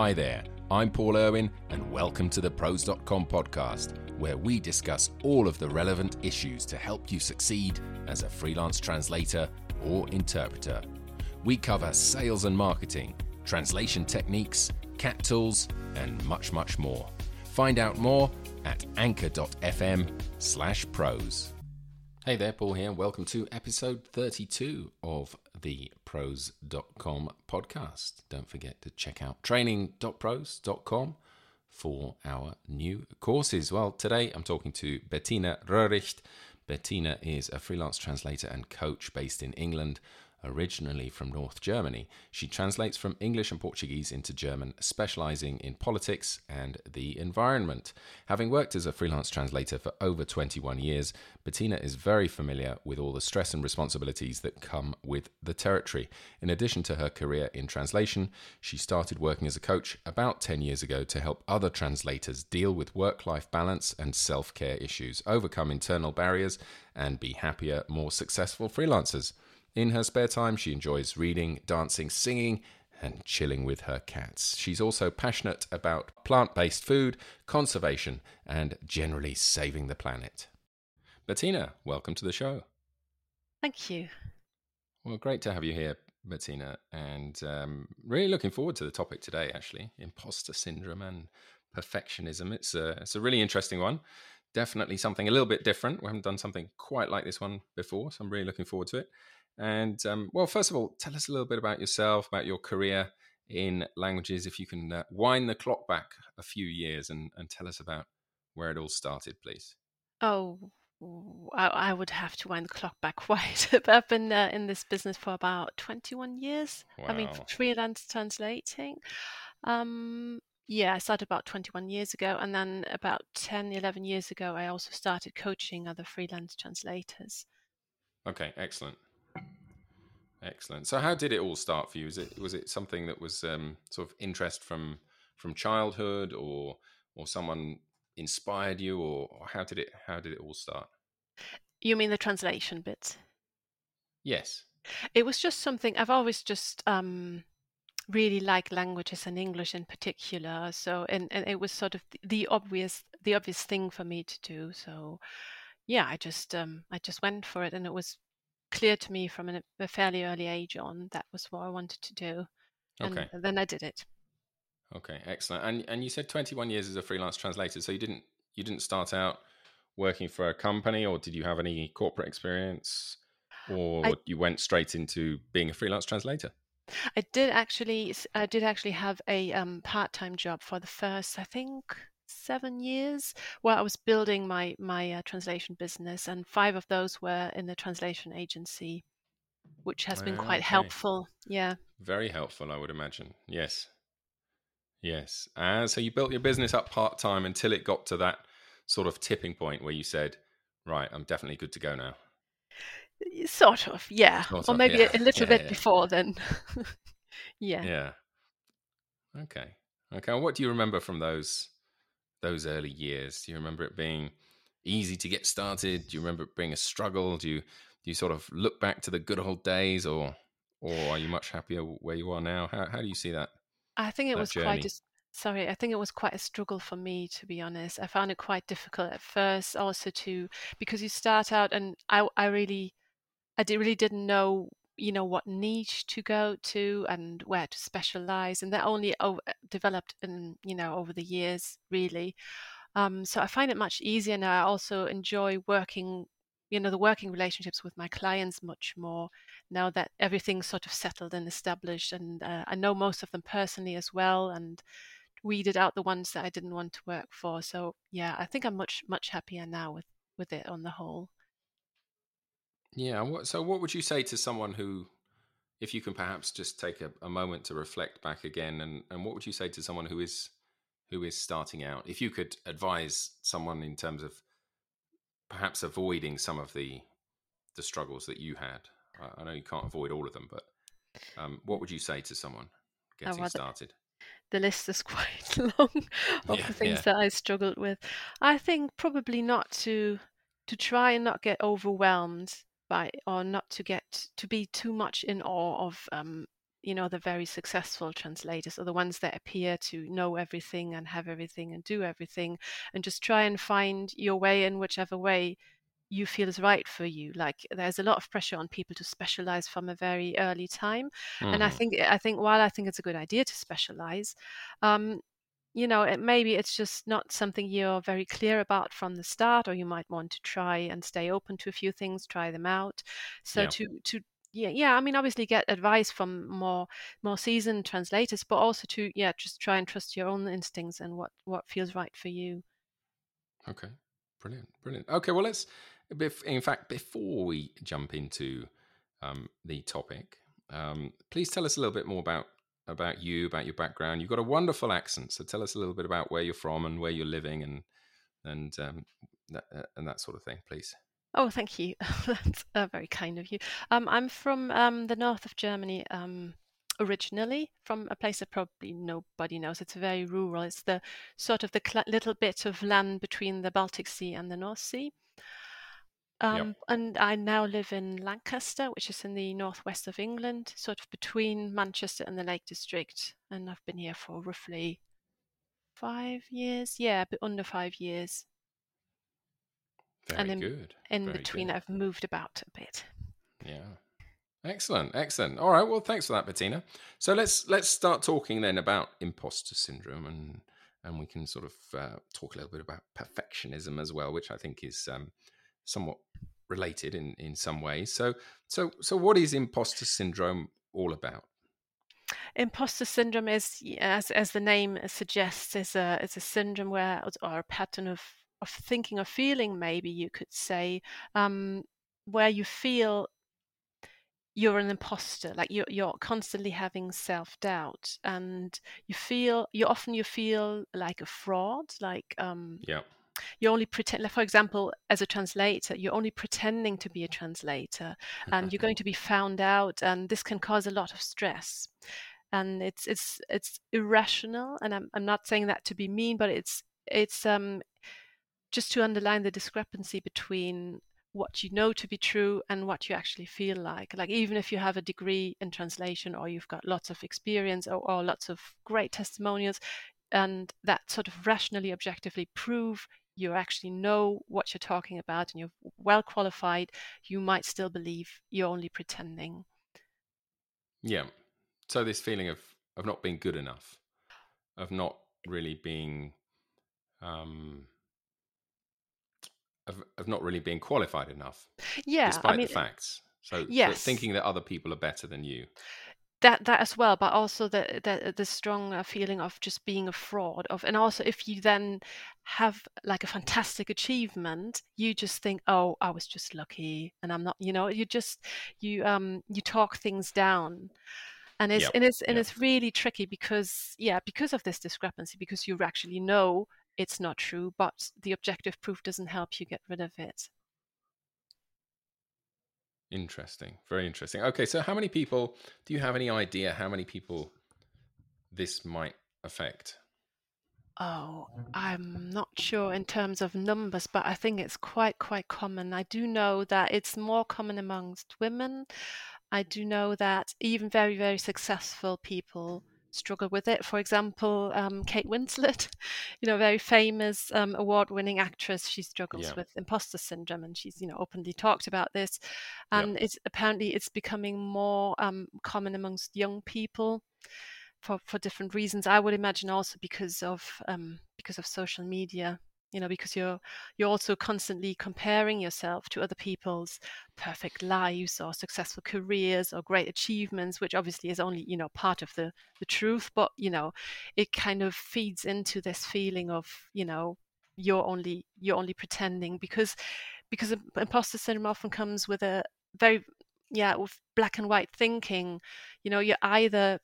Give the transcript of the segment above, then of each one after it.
Hi there, I'm Paul Irwin and welcome to the ProZ.com podcast, where we discuss all of the relevant issues to help you succeed as a freelance translator or interpreter. We cover sales and marketing, translation techniques, CAT tools, and much, much more. Find out more at anchor.fm/pros. Hey there, Paul here, and welcome to episode 32 of the ProZ.com podcast. Don't forget to check out training.pros.com for our new courses. Well, today I'm talking to Bettina Röhricht. Bettina is a freelance translator and coach based in England, originally from North Germany. She translates from English and Portuguese into German, specializing in politics and the environment. Having worked as a freelance translator for over 21 years, Bettina is very familiar with all the stress and responsibilities that come with the territory. In addition to her career in translation, she started working as a coach about 10 years ago to help other translators deal with work-life balance and self-care issues, overcome internal barriers, and be happier, more successful freelancers. In her spare time, she enjoys reading, dancing, singing, and chilling with her cats. She's also passionate about plant-based food, conservation, and generally saving the planet. Bettina, welcome to the show. Thank you. Well, great to have you here, Bettina, and really looking forward to the topic today, actually, imposter syndrome and perfectionism. It's a really interesting one. Definitely something a little bit different. We haven't done something quite like this one before, so I'm really looking forward to it. And well, first of all, tell us a little bit about yourself, about your career in languages. If you can wind the clock back a few years and tell us about where it all started, please. Oh, I would have to wind the clock back quite. I've been in this business for about 21 years. Wow. I mean, freelance translating. Yeah, I started about 21 years ago. And then about 10, 11 years ago, I also started coaching other freelance translators. Okay, excellent. Excellent. So how did it all start for you? Was it something that was sort of interest from childhood, or someone inspired you, or how did it all start? You mean the translation bit? Yes. It was just something I've always just really liked languages and English in particular. So and it was sort of the obvious thing for me to do. So yeah, I just went for it, and it was clear to me from a fairly early age on that was what I wanted to do, and okay, then I did it. Okay, excellent. And you said 21 years as a freelance translator, so you didn't start out working for a company, or did you have any corporate experience, or you went straight into being a freelance translator? I did actually have a part-time job for the first, I think, 7 years, where I was building my translation business, and 5 of those were in the translation agency, which has been quite helpful. Yeah, very helpful, I would imagine. Yes. So you built your business up part-time until it got to that sort of tipping point where you said, right, I'm definitely good to go now. Sort of, yeah. Sort of, or maybe yeah. A little bit before then. Yeah. Yeah. Okay. What do you remember from those early years? Do you remember it being easy to get started? Do you remember it being a struggle? Do you sort of look back to the good old days, or are you much happier where you are now? How do you see that? I think it was quite a struggle for me, to be honest. I found it quite difficult at first, also because you start out, and I really didn't know, you know, what niche to go to and where to specialize, and that only developed in, you know, over the years really. So I find it much easier now. I also enjoy working, you know, the working relationships with my clients much more now that everything's sort of settled and established, and I know most of them personally as well, and weeded out the ones that I didn't want to work for. So yeah, I think I'm much, much happier now with it on the whole. Yeah. So what would you say to someone who, if you can perhaps just take a moment to reflect back again, and what would you say to someone who is starting out? If you could advise someone in terms of perhaps avoiding some of the struggles that you had. I know you can't avoid all of them, but what would you say to someone getting started? The list is quite long of the things that I struggled with. I think probably not to try and not get overwhelmed by, or not to be too much in awe of you know, the very successful translators are the ones that appear to know everything and have everything and do everything, and just try and find your way in whichever way you feel is right for you. Like, there's a lot of pressure on people to specialize from a very early time. Mm-hmm. And I think while I think it's a good idea to specialize, you know, maybe it's just not something you're very clear about from the start, or you might want to try and stay open to a few things, try them out. So I mean, obviously get advice from more seasoned translators, but also to just try and trust your own instincts and what feels right for you. Okay, brilliant. Okay, well, let's, in fact, before we jump into the topic, please tell us a little bit more about you, about your background. You've got a wonderful accent, so tell us a little bit about where you're from and where you're living and that sort of thing, please. Oh, thank you. That's very kind of you. I'm from the north of Germany, originally, from a place that probably nobody knows. It's very rural. It's the sort of the little bit of land between the Baltic Sea and the North Sea. And I now live in Lancaster, which is in the northwest of England, sort of between Manchester and the Lake District. And I've been here for roughly 5 years. Yeah, a bit under 5 years. Very good. I've moved about a bit. Yeah. Excellent. All right. Well, thanks for that, Bettina. So let's start talking then about imposter syndrome, and we can sort of talk a little bit about perfectionism as well, which I think is somewhat related in some ways. So what is imposter syndrome all about? Imposter syndrome is, as the name suggests, is a syndrome where, or a pattern of thinking or feeling, maybe you could say, where you feel you're an imposter, like you're constantly having self-doubt, and you feel like a fraud, like you only pretend, like, for example, as a translator, you're only pretending to be a translator, and you're going to be found out, and this can cause a lot of stress, and it's irrational. And I'm not saying that to be mean, but it's just to underline the discrepancy between what you know to be true and what you actually feel like. Like, even if you have a degree in translation, or you've got lots of experience, or lots of great testimonials, and that sort of rationally, objectively prove you actually know what you're talking about and you're well qualified, you might still believe you're only pretending. Yeah. So this feeling of not being good enough, of not really being... Of not really being qualified enough, despite the facts. So, yes. So thinking that other people are better than you. That as well, but also the strong feeling of just being a fraud. And also, if you then have like a fantastic achievement, you just think, oh, I was just lucky, and I'm not. You know, you talk things down. And it's really tricky because of this discrepancy, because you actually know it's not true, but the objective proof doesn't help you get rid of it. Interesting. Very interesting. Okay, so how many people, do you have any idea how many people this might affect? Oh, I'm not sure in terms of numbers, but I think it's quite common. I do know that it's more common amongst women. I do know that even very, very successful people struggle with it. For example, Kate Winslet, you know, very famous award-winning actress, she struggles with imposter syndrome, and she's, you know, openly talked about this. And it's apparently becoming more common amongst young people for different reasons. I would imagine also because of social media. You know, because you're also constantly comparing yourself to other people's perfect lives or successful careers or great achievements, which obviously is only, you know, part of the truth. But, you know, it kind of feeds into this feeling of, you know, you're only pretending, because imposter syndrome often comes with a very with black and white thinking. You know, you're either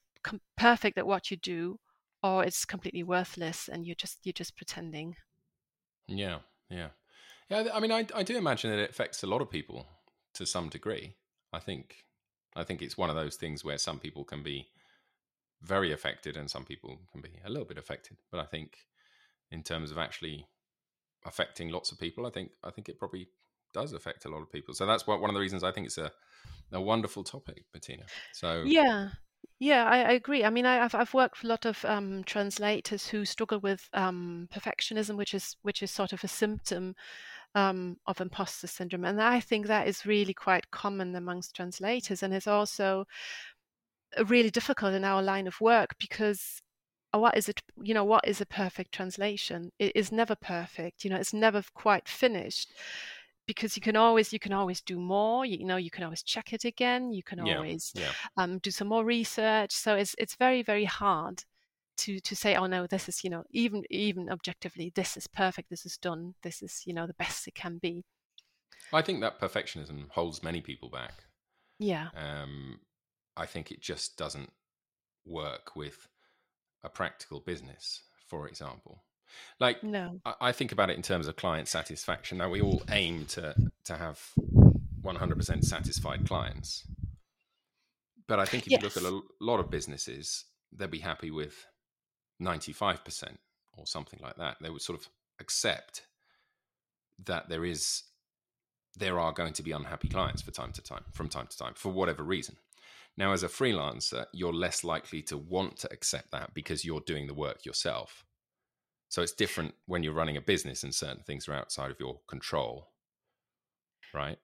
perfect at what you do, or it's completely worthless, and you're just pretending. Yeah. I mean, I do imagine that it affects a lot of people to some degree. I think it's one of those things where some people can be very affected and some people can be a little bit affected. But I think in terms of actually affecting lots of people, I think it probably does affect a lot of people. So that's one of the reasons I think it's a wonderful topic, Bettina. So yeah. Yeah, I agree. I mean, I've worked with a lot of translators who struggle with perfectionism, which is sort of a symptom of imposter syndrome, and I think that is really quite common amongst translators, and is also really difficult in our line of work because what is a perfect translation? It is never perfect. It's never quite finished, because you can always do more, you can always check it again, you can always do some more research. So it's very, very hard to say, oh no, this is, even objectively, this is perfect, this is done, this is, the best it can be. I think that perfectionism holds many people back. Yeah. I think it just doesn't work with a practical business, for example. Like, no. I think about it in terms of client satisfaction. Now, we all aim to have 100% satisfied clients. But I think if you look at a lot of businesses, they'd be happy with 95% or something like that. They would sort of accept that there are going to be unhappy clients from time to time, for whatever reason. Now, as a freelancer, you're less likely to want to accept that because you're doing the work yourself. So it's different when you're running a business and certain things are outside of your control, right?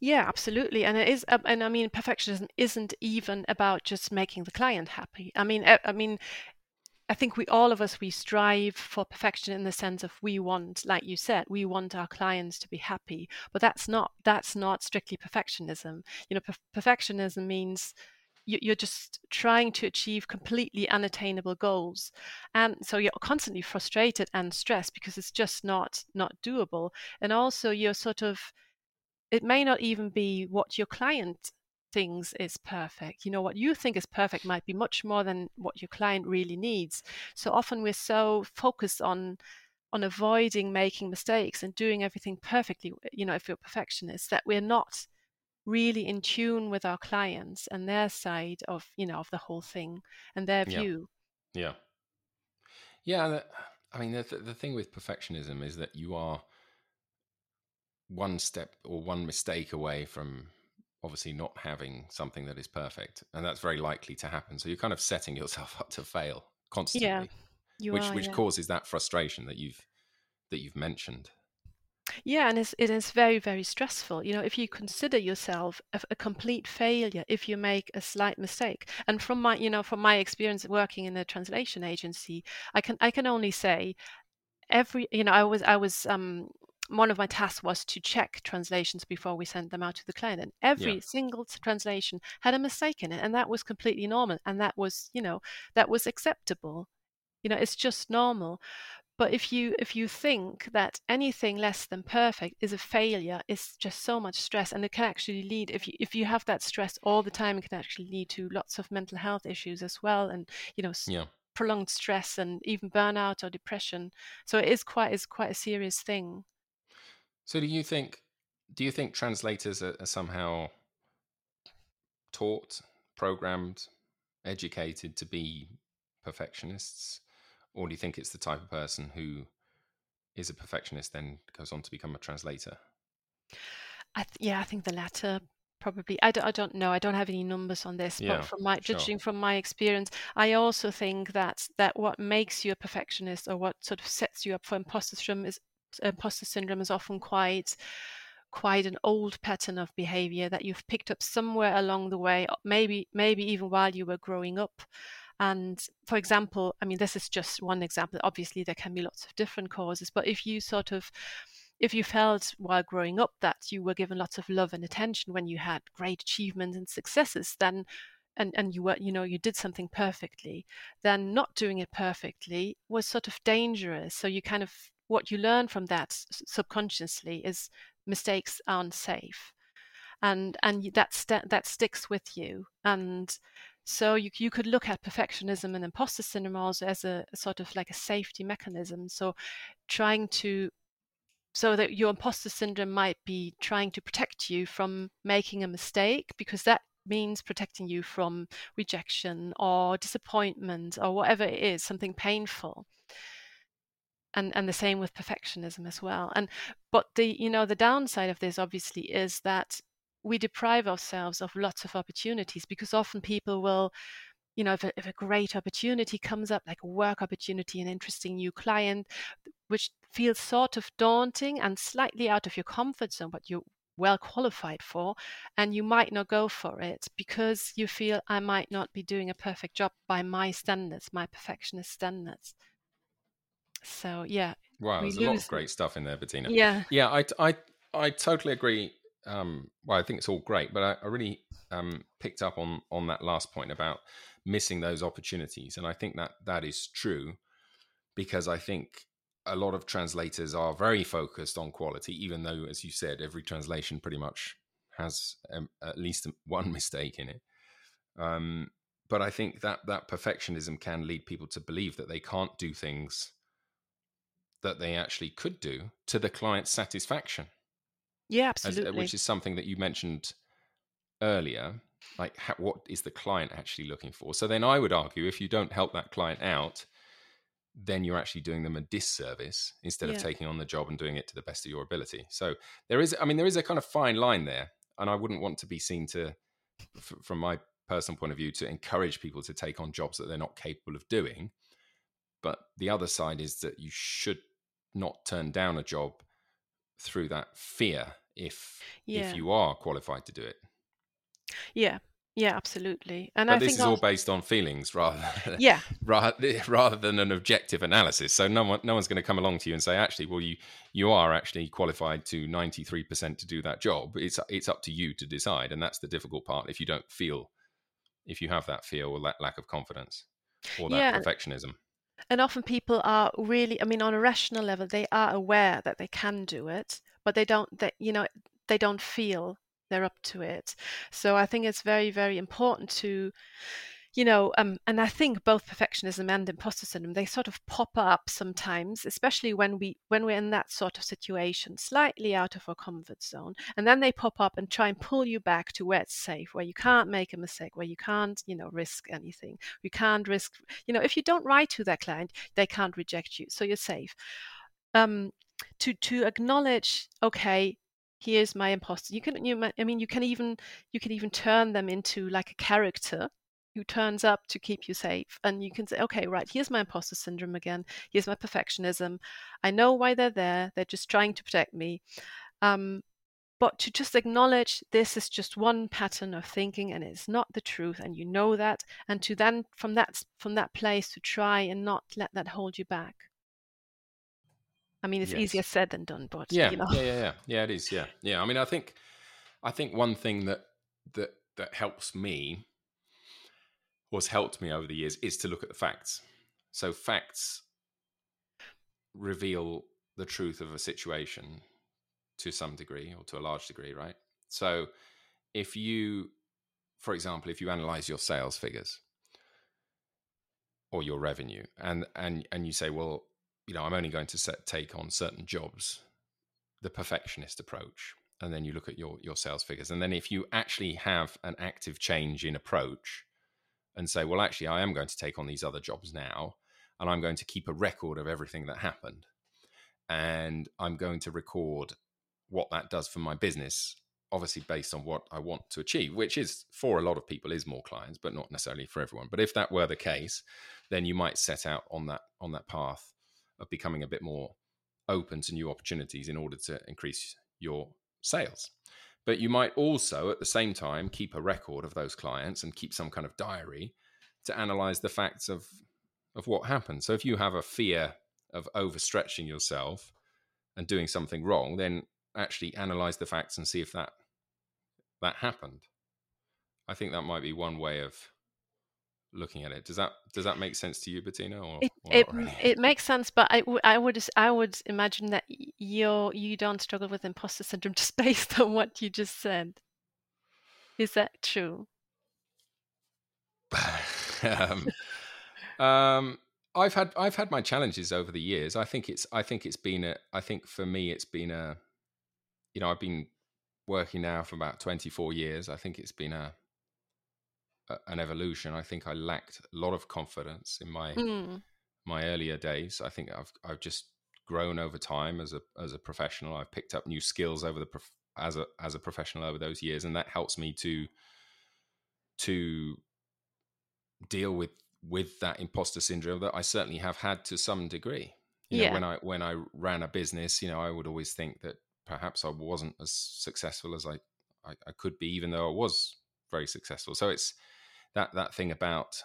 Yeah, absolutely. And it is, and I mean, perfectionism isn't even about just making the client happy. I mean, I think we strive for perfection in the sense of we want, like you said, we want our clients to be happy, but that's not strictly perfectionism. Perfectionism means you're just trying to achieve completely unattainable goals. And so you're constantly frustrated and stressed because it's just not doable. And also you're sort of, it may not even be what your client thinks is perfect. What you think is perfect might be much more than what your client really needs. So often we're so focused on avoiding making mistakes and doing everything perfectly, if you're a perfectionist, that we're not really in tune with our clients and their side of of the whole thing and their view. I mean, the thing with perfectionism is that you are one step or one mistake away from obviously not having something that is perfect, and that's very likely to happen. So you're kind of setting yourself up to fail constantly, which causes that frustration that you've mentioned. Yeah, and it is very, very stressful. If you consider yourself a complete failure if you make a slight mistake. And from my experience working in a translation agency, I can only say one of my tasks was to check translations before we sent them out to the client, and every single translation had a mistake in it, and that was completely normal, and that was acceptable. It's just normal. But if you think that anything less than perfect is a failure, it's just so much stress, and it can actually lead, if you have that stress all the time, it can actually lead to lots of mental health issues as well, and prolonged stress and even burnout or depression. So it is quite a serious thing. So do you think translators are somehow taught, programmed, educated to be perfectionists? Or do you think it's the type of person who is a perfectionist then goes on to become a translator? I think the latter, probably. I don't know. I don't have any numbers on this, but judging from my experience, I also think that what makes you a perfectionist or what sort of sets you up for imposter syndrome is often quite an old pattern of behavior that you've picked up somewhere along the way, maybe even while you were growing up. And for example, I mean, this is just one example. Obviously, there can be lots of different causes, but if you felt while growing up that you were given lots of love and attention when you had great achievements and successes, then and you were, you did something perfectly, then not doing it perfectly was sort of dangerous. So you kind of, what you learn from that subconsciously is mistakes aren't safe, and that sticks with you. And so you could look at perfectionism and imposter syndrome also as a sort of like a safety mechanism. So that your imposter syndrome might be trying to protect you from making a mistake, because that means protecting you from rejection or disappointment or whatever it is, something painful. And the same with perfectionism as well. But the downside of this obviously is that we deprive ourselves of lots of opportunities, because often people will you know, if a great opportunity comes up, like a work opportunity, an interesting new client, which feels sort of daunting and slightly out of your comfort zone, but you're well qualified for, and you might not go for it because you feel I might not be doing a perfect job by my standards, my perfectionist standards. So, yeah. Wow, there's a lot of great stuff in there, Bettina. Yeah. Yeah, I totally agree. Well, I think it's all great, but I really picked up on that last point about missing those opportunities. And I think that is true, because I think a lot of translators are very focused on quality, even though, as you said, every translation pretty much has at least one mistake in it. But I think that perfectionism can lead people to believe that they can't do things that they actually could do to the client's satisfaction. Yeah, absolutely. Which is something that you mentioned earlier, like what is the client actually looking for? So then I would argue if you don't help that client out, then you're actually doing them a disservice instead of taking on the job and doing it to the best of your ability. So there is a kind of fine line there, and I wouldn't want to be seen to, from my personal point of view, to encourage people to take on jobs that they're not capable of doing. But the other side is that you should not turn down a job through that fear if you are qualified to do it. Yeah, absolutely. And but I think this is all based on feelings rather than an objective analysis. So no one's going to come along to you and say, actually, well, you are actually qualified to 93% to do that job. It's up to you to decide. And that's the difficult part if you have that fear or that lack of confidence or that perfectionism. And often people are really, on a rational level, they are aware that they can do it, but they don't feel they're up to it. So I think it's very, very important to, and I think both perfectionism and imposter syndrome, they sort of pop up sometimes, especially when we're in that sort of situation, slightly out of our comfort zone. And then they pop up and try and pull you back to where it's safe, where you can't make a mistake, where you can't, risk anything. You can't risk, if you don't write to that client, they can't reject you. So you're safe. To acknowledge, okay, here's my imposter. You can even turn them into like a character who turns up to keep you safe, and you can say, okay, right, here's my imposter syndrome again. Here's my perfectionism. I know why they're there. They're just trying to protect me. But to just acknowledge this is just one pattern of thinking, and it's not the truth, and you know that. And to then from that place to try and not let that hold you back. It's easier said than done, but yeah, it is. Yeah. Yeah. I think one thing that helps me, or has helped me over the years, is to look at the facts. So facts reveal the truth of a situation to some degree, or to a large degree, right? So if you, for example, if you analyze your sales figures or your revenue and you say, well, I'm only going to take on certain jobs, the perfectionist approach, and then you look at your sales figures. And then if you actually have an active change in approach and say, well, actually, I am going to take on these other jobs now, and I'm going to keep a record of everything that happened. And I'm going to record what that does for my business, obviously based on what I want to achieve, which is, for a lot of people, is more clients, but not necessarily for everyone. But if that were the case, then you might set out on that path of becoming a bit more open to new opportunities in order to increase your sales. But you might also, at the same time, keep a record of those clients and keep some kind of diary to analyze the facts of what happened. So if you have a fear of overstretching yourself and doing something wrong, then actually analyze the facts and see if that happened. I think that might be one way of looking at it. Does that make sense to you, Bettina? It makes sense, but I would imagine that you don't struggle with imposter syndrome just based on what you just said. Is that true? I've had my challenges over the years. I think for me it's been I've been working now for about 24 years. I think it's been an evolution. I think I lacked a lot of confidence in my earlier days. I think I've just grown over time as a professional. I've picked up new skills as a professional over those years, and that helps me to deal with that imposter syndrome that I certainly have had to some degree. You know, when I ran a business, you know, I would always think that perhaps I wasn't as successful as I could be, even though I was very successful. So it's that thing about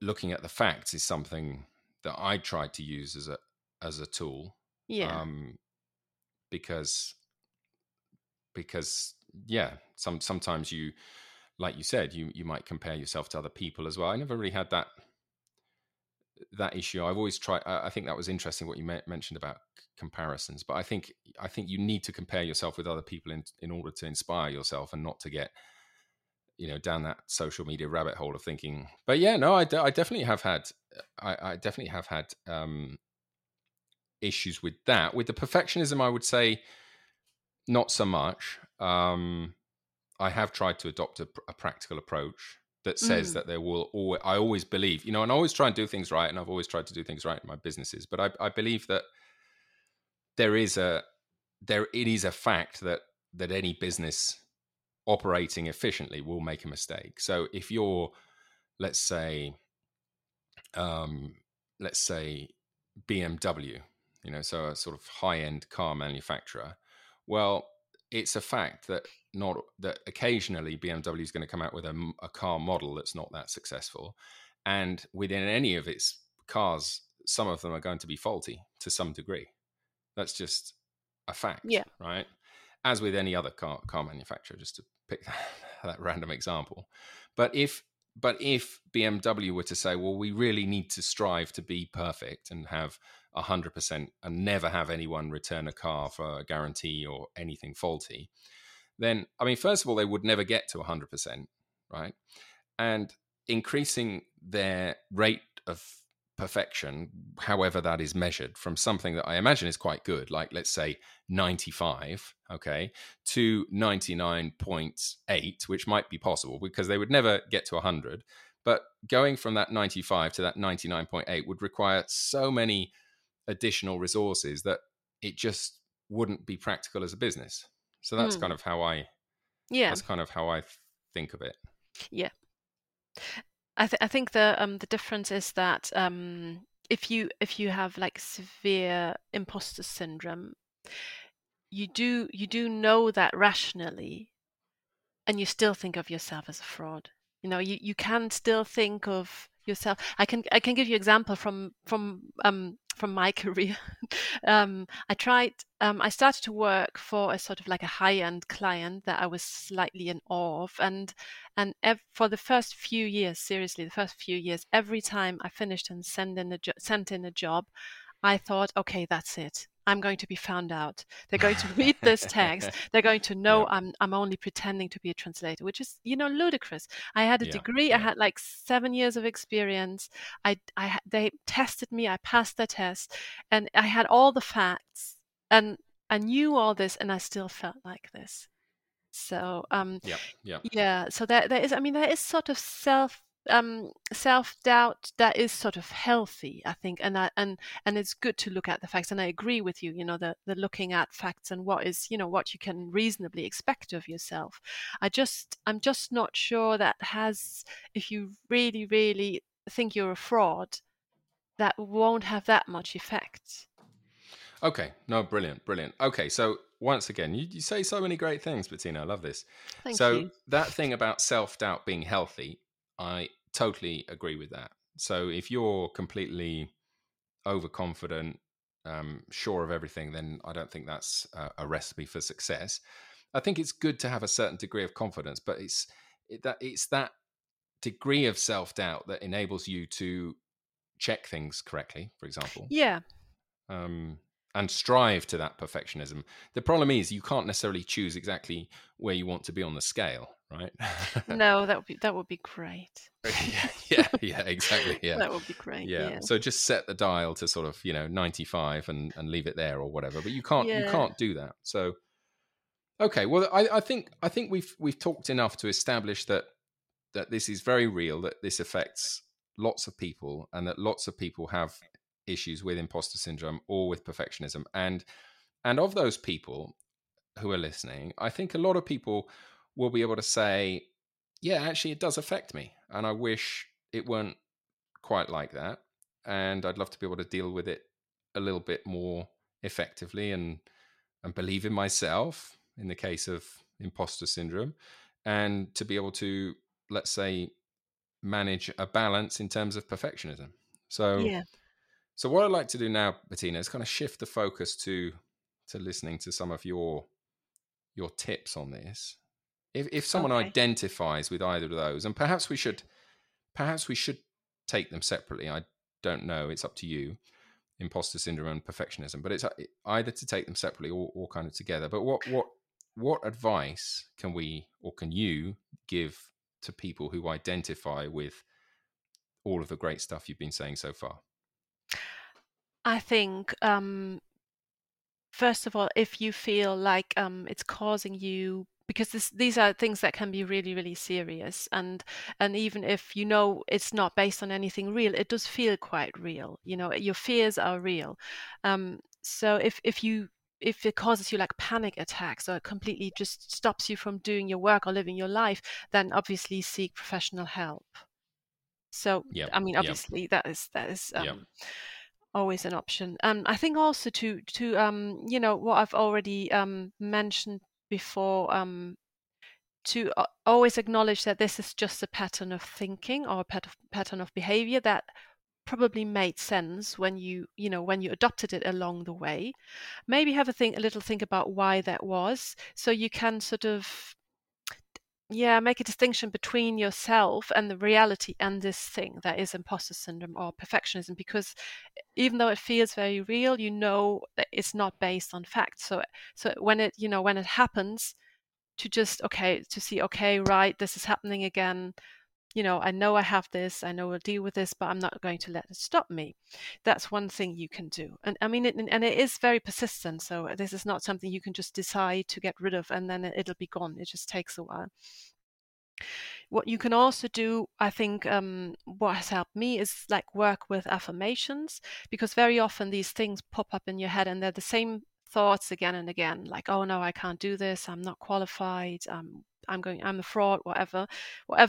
looking at the facts is something that I tried to use as a tool. Yeah. Sometimes you, like you said, you might compare yourself to other people as well. I never really had that issue. I've always tried. I think that was interesting what you mentioned about comparisons, but I think you need to compare yourself with other people in order to inspire yourself and not to get, you know, down that social media rabbit hole of thinking. But yeah, no, I definitely have had issues with that. With the perfectionism, I would say not so much. I have tried to adopt a practical approach that says that there will always, I always believe, you know, and I always try and do things right. And I've always tried to do things right in my businesses, but I believe that it is a fact that any business operating efficiently will make a mistake. So if you're, let's say BMW, you know, so a sort of high-end car manufacturer, well, it's a fact that occasionally BMW is going to come out with a car model that's not that successful. And within any of its cars, some of them are going to be faulty to some degree. That's just a fact, right? As with any other car manufacturer, just to pick that random example. But if BMW were to say, well, we really need to strive to be perfect and have 100% and never have anyone return a car for a guarantee or anything faulty, then, I mean, first of all, they would never get to 100%, right? And increasing their rate of perfection, however that is measured, from something that I imagine is quite good, like let's say 95, okay, to 99.8, which might be possible because they would never get to 100. But going from that 95 to that 99.8 would require so many additional resources that it just wouldn't be practical as a business. So that's kind of how I think of it. Yeah. I think the difference is that if you have like severe imposter syndrome, you do know that rationally, and you still think of yourself as a fraud. You know, you can still think of yourself. I can give you example from my career. I started to work for a sort of like a high-end client that I was slightly in awe of. And for the first few years, seriously, every time I finished and sent in a job, I thought, okay, that's it. I'm going to be found out. They're going to read this text. They're going to know I'm only pretending to be a translator, which is, you know, ludicrous. I had a degree. Yeah. I had like 7 years of experience. They tested me. I passed the test, and I had all the facts, and I knew all this, and I still felt like this. So So there is. I mean, there is sort of self-doubt that is sort of healthy, I think, and it's good to look at the facts. And I agree with you, you know, the looking at facts and what is, you know, what you can reasonably expect of yourself. I'm just not sure that has, if you really, really think you're a fraud, that won't have that much effect. Okay. No, brilliant. Okay. So once again, you say so many great things, Bettina. I love this. Thank you. So that thing about self-doubt being healthy, I totally agree with that. So if you're completely overconfident, sure of everything, then I don't think that's a recipe for success. I think it's good to have a certain degree of confidence, but it's that degree of self-doubt that enables you to check things correctly, for example. Yeah. And strive to that perfectionism. The problem is you can't necessarily choose exactly where you want to be on the scale, right? No, that would be great. Yeah, exactly. Yeah, that would be great. Yeah. So just set the dial to sort of, you know, 95 and leave it there or whatever. But you can't do that. So okay, well, I think we've talked enough to establish that this is very real, that this affects lots of people, and that lots of people have issues with imposter syndrome or with perfectionism. And of those people who are listening, I think a lot of people will be able to say, yeah, actually it does affect me. And I wish it weren't quite like that. And I'd love to be able to deal with it a little bit more effectively and believe in myself in the case of imposter syndrome, and to be able to, let's say, manage a balance in terms of perfectionism. So what I'd like to do now, Bettina, is kind of shift the focus to listening to some of your tips on this. If someone identifies with either of those, and perhaps we should take them separately. I don't know. It's up to you. Imposter syndrome and perfectionism, but it's either to take them separately or kind of together. But what advice can you give to people who identify with all of the great stuff you've been saying so far? I think, first of all, if you feel like it's causing you, because these are things that can be really, really serious. And even if, it's not based on anything real, it does feel quite real. Your fears are real. So if it causes you like panic attacks, or it completely just stops you from doing your work or living your life, then obviously seek professional help. So, yep. I mean, obviously that is always an option. I think also to what I've already mentioned before, to always acknowledge that this is just a pattern of thinking or a pattern of behavior that probably made sense when you adopted it along the way. Maybe have a little think about why that was, so you can sort of make a distinction between yourself and the reality and this thing that is imposter syndrome or perfectionism, because even though it feels very real, that it's not based on facts. So when it happens, to see, this is happening again. I have this, I know I'll deal with this, but I'm not going to let it stop me. That's one thing you can do. And I mean, it is very persistent. So this is not something you can just decide to get rid of and then it'll be gone. It just takes a while. What you can also do, I think, what has helped me is like work with affirmations, because very often these things pop up in your head and they're the same thoughts again and again, like, oh no, I can't do this, I'm not qualified, I'm a fraud, whatever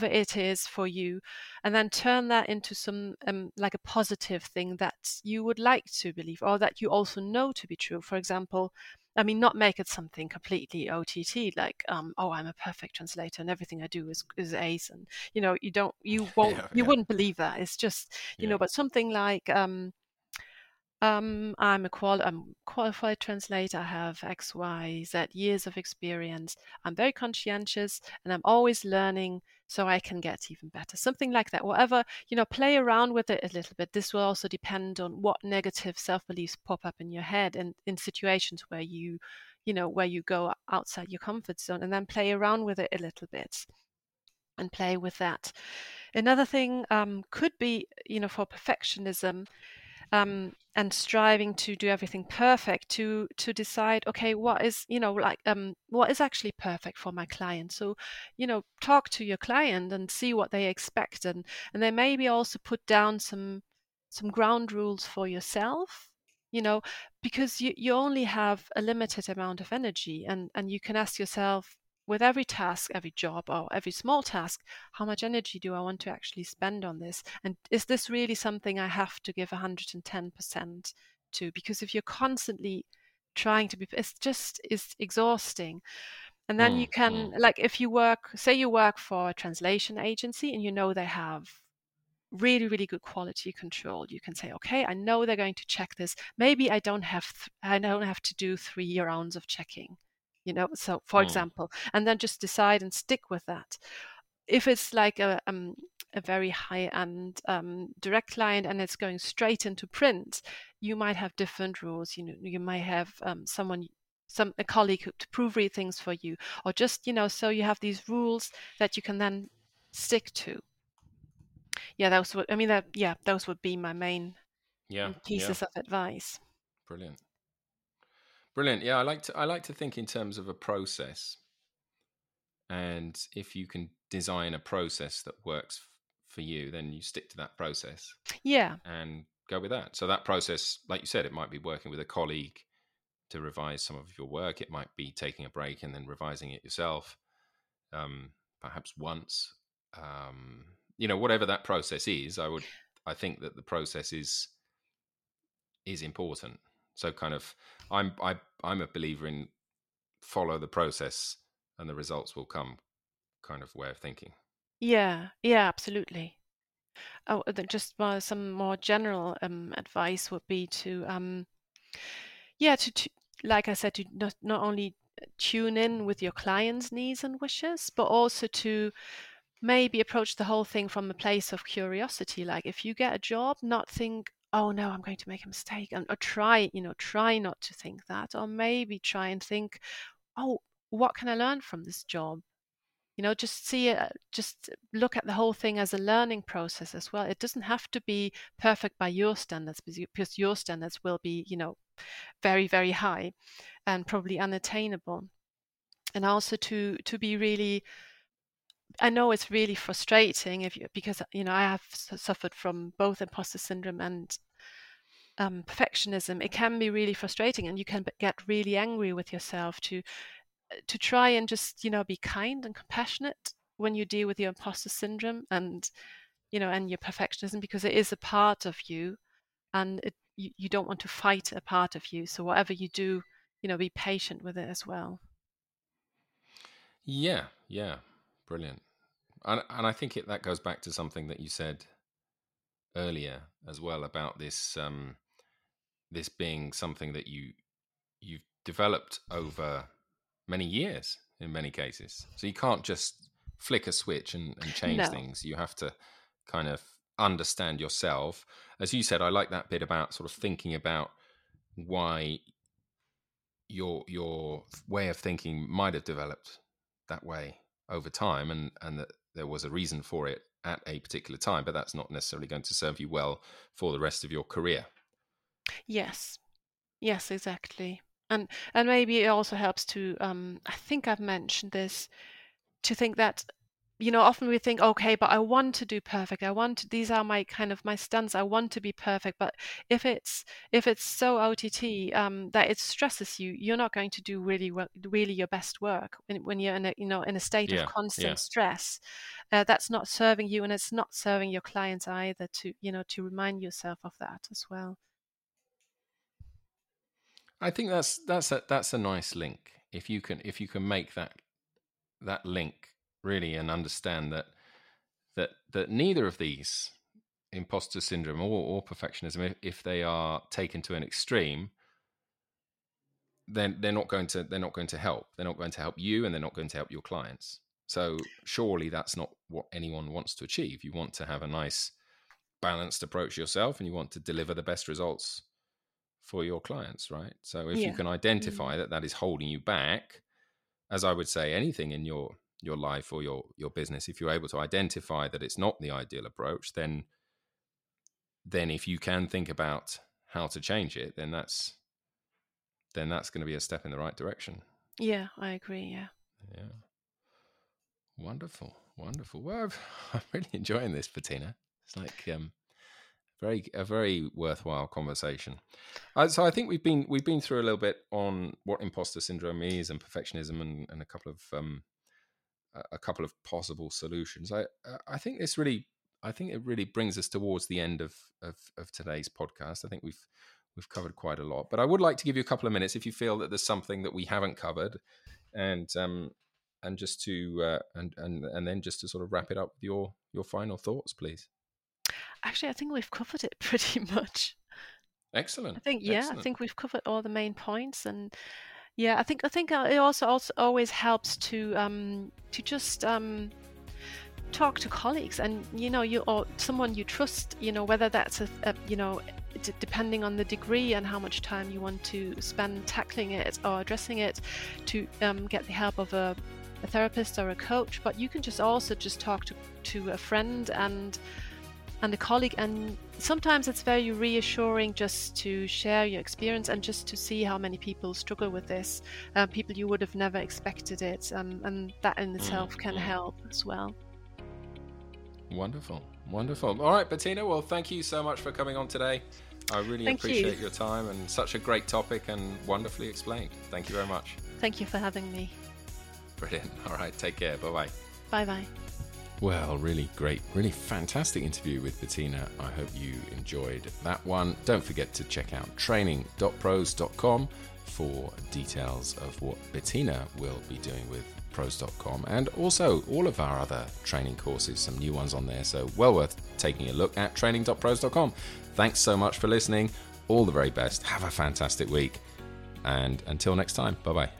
it is for you. And then turn that into some like a positive thing that you would like to believe, or that you also know to be true. For example, I mean, not make it something completely OTT, like, oh, I'm a perfect translator and everything I do is ace, and you wouldn't believe that. It's just but something like I'm qualified translator, I have X, Y, Z years of experience, I'm very conscientious, and I'm always learning, so I can get even better. Something like that. Whatever, play around with it a little bit. This will also depend on what negative self-beliefs pop up in your head and in situations where you go outside your comfort zone, and then play around with it a little bit and play with that. Another thing could be, for perfectionism, and striving to do everything perfect, to decide, okay, what is actually perfect for my client. So, talk to your client and see what they expect, and then maybe also put down some ground rules for yourself, because you only have a limited amount of energy, and you can ask yourself, with every task, every job, or every small task, how much energy do I want to actually spend on this? And is this really something I have to give 110% to? Because if you're constantly trying to be, it's exhausting. And then you can, like, if you work for a translation agency and they have really, really good quality control, you can say, okay, I know they're going to check this. Maybe I don't have to do 3 rounds of checking. So for example, and then just decide and stick with that. If it's like a very high-end direct client and it's going straight into print, you might have different rules. You might have a colleague who to proofread things for you, or just so you have these rules that you can then stick to. Yeah, those would be my main pieces of advice. Brilliant. Brilliant. Yeah, I like to think in terms of a process, and if you can design a process that works for you, then you stick to that process. Yeah. And go with that. So that process, like you said, it might be working with a colleague to revise some of your work. It might be taking a break and then revising it yourself, perhaps once whatever that process is, I think that the process is important. So kind of, I'm a believer in follow the process and the results will come kind of way of thinking. Yeah, absolutely. Oh, just some more general advice would be to like I said, to not only tune in with your clients' needs and wishes, but also to maybe approach the whole thing from a place of curiosity. Like if you get a job, not think, oh no, I'm going to make a mistake, and or try not to think that, or maybe try and think, oh, what can I learn from this job? Just look at the whole thing as a learning process as well. It doesn't have to be perfect by your standards, because your standards will be, very, very high and probably unattainable. And also to be really, I know it's really frustrating because I have suffered from both imposter syndrome and perfectionism. It can be really frustrating, and you can get really angry with yourself to try and just, be kind and compassionate when you deal with your imposter syndrome and your perfectionism, because it is a part of you, and you don't want to fight a part of you. So whatever you do, be patient with it as well. Yeah. Brilliant. And I think that goes back to something that you said earlier as well about this, this being something that you've developed over many years in many cases. So you can't just flick a switch and change things. You have to kind of understand yourself. As you said, I like that bit about sort of thinking about why your way of thinking might have developed that way over time, and that there was a reason for it at a particular time, but that's not necessarily going to serve you well for the rest of your career. Yes, exactly. And maybe it also helps to, I think I've mentioned this, to think that, often we think, okay, but I want to do perfect. These are my kind of my stunts. I want to be perfect. But if it's so OTT that it stresses you, you're not going to do really your best work when you're in a state of constant stress. That's not serving you, and it's not serving your clients either. To remind yourself of that as well. I think that's a nice link. If you can make that link really and understand that neither of these, imposter syndrome or perfectionism, if they are taken to an extreme, then they're not going to help. They're not going to help you, and they're not going to help your clients. So surely that's not what anyone wants to achieve. You want to have a nice balanced approach yourself, and you want to deliver the best results for your clients, right? So if you can identify that is holding you back, as I would say anything in your life or your business, if you're able to identify that it's not the ideal approach, then if you can think about how to change it, then that's going to be a step in the right direction. Yeah, I agree. Yeah. Wonderful. Well, I'm really enjoying this, Bettina. It's like a very worthwhile conversation. So I think we've been through a little bit on what imposter syndrome is and perfectionism, and a couple of possible solutions. I think it really brings us towards the end of today's podcast. I think we've covered quite a lot, but I would like to give you a couple of minutes if you feel that there's something that we haven't covered, and just to and then just to sort of wrap it up with your final thoughts, please. Actually, I think we've covered it pretty much. Excellent. I think we've covered all the main points, and I think it also always helps to just talk to colleagues and you or someone you trust, whether that's depending on the degree and how much time you want to spend tackling it or addressing it, to get the help of a therapist or a coach. But you can just also just talk to a friend and a colleague, and sometimes it's very reassuring just to share your experience and just to see how many people struggle with this, people you would have never expected it, and that in itself can help as well. Wonderful. All right, Bettina, well, thank you so much for coming on today. I really appreciate your time, and such a great topic and wonderfully explained. Thank you very much. Thank you for having me. Brilliant. All right, take care. Bye-bye. Well, really great, really fantastic interview with Bettina. I hope you enjoyed that one. Don't forget to check out training.pros.com for details of what Bettina will be doing with ProZ.com, and also all of our other training courses, some new ones on there, so well worth taking a look at training.pros.com. Thanks so much for listening. All the very best. Have a fantastic week. And until next time, bye-bye.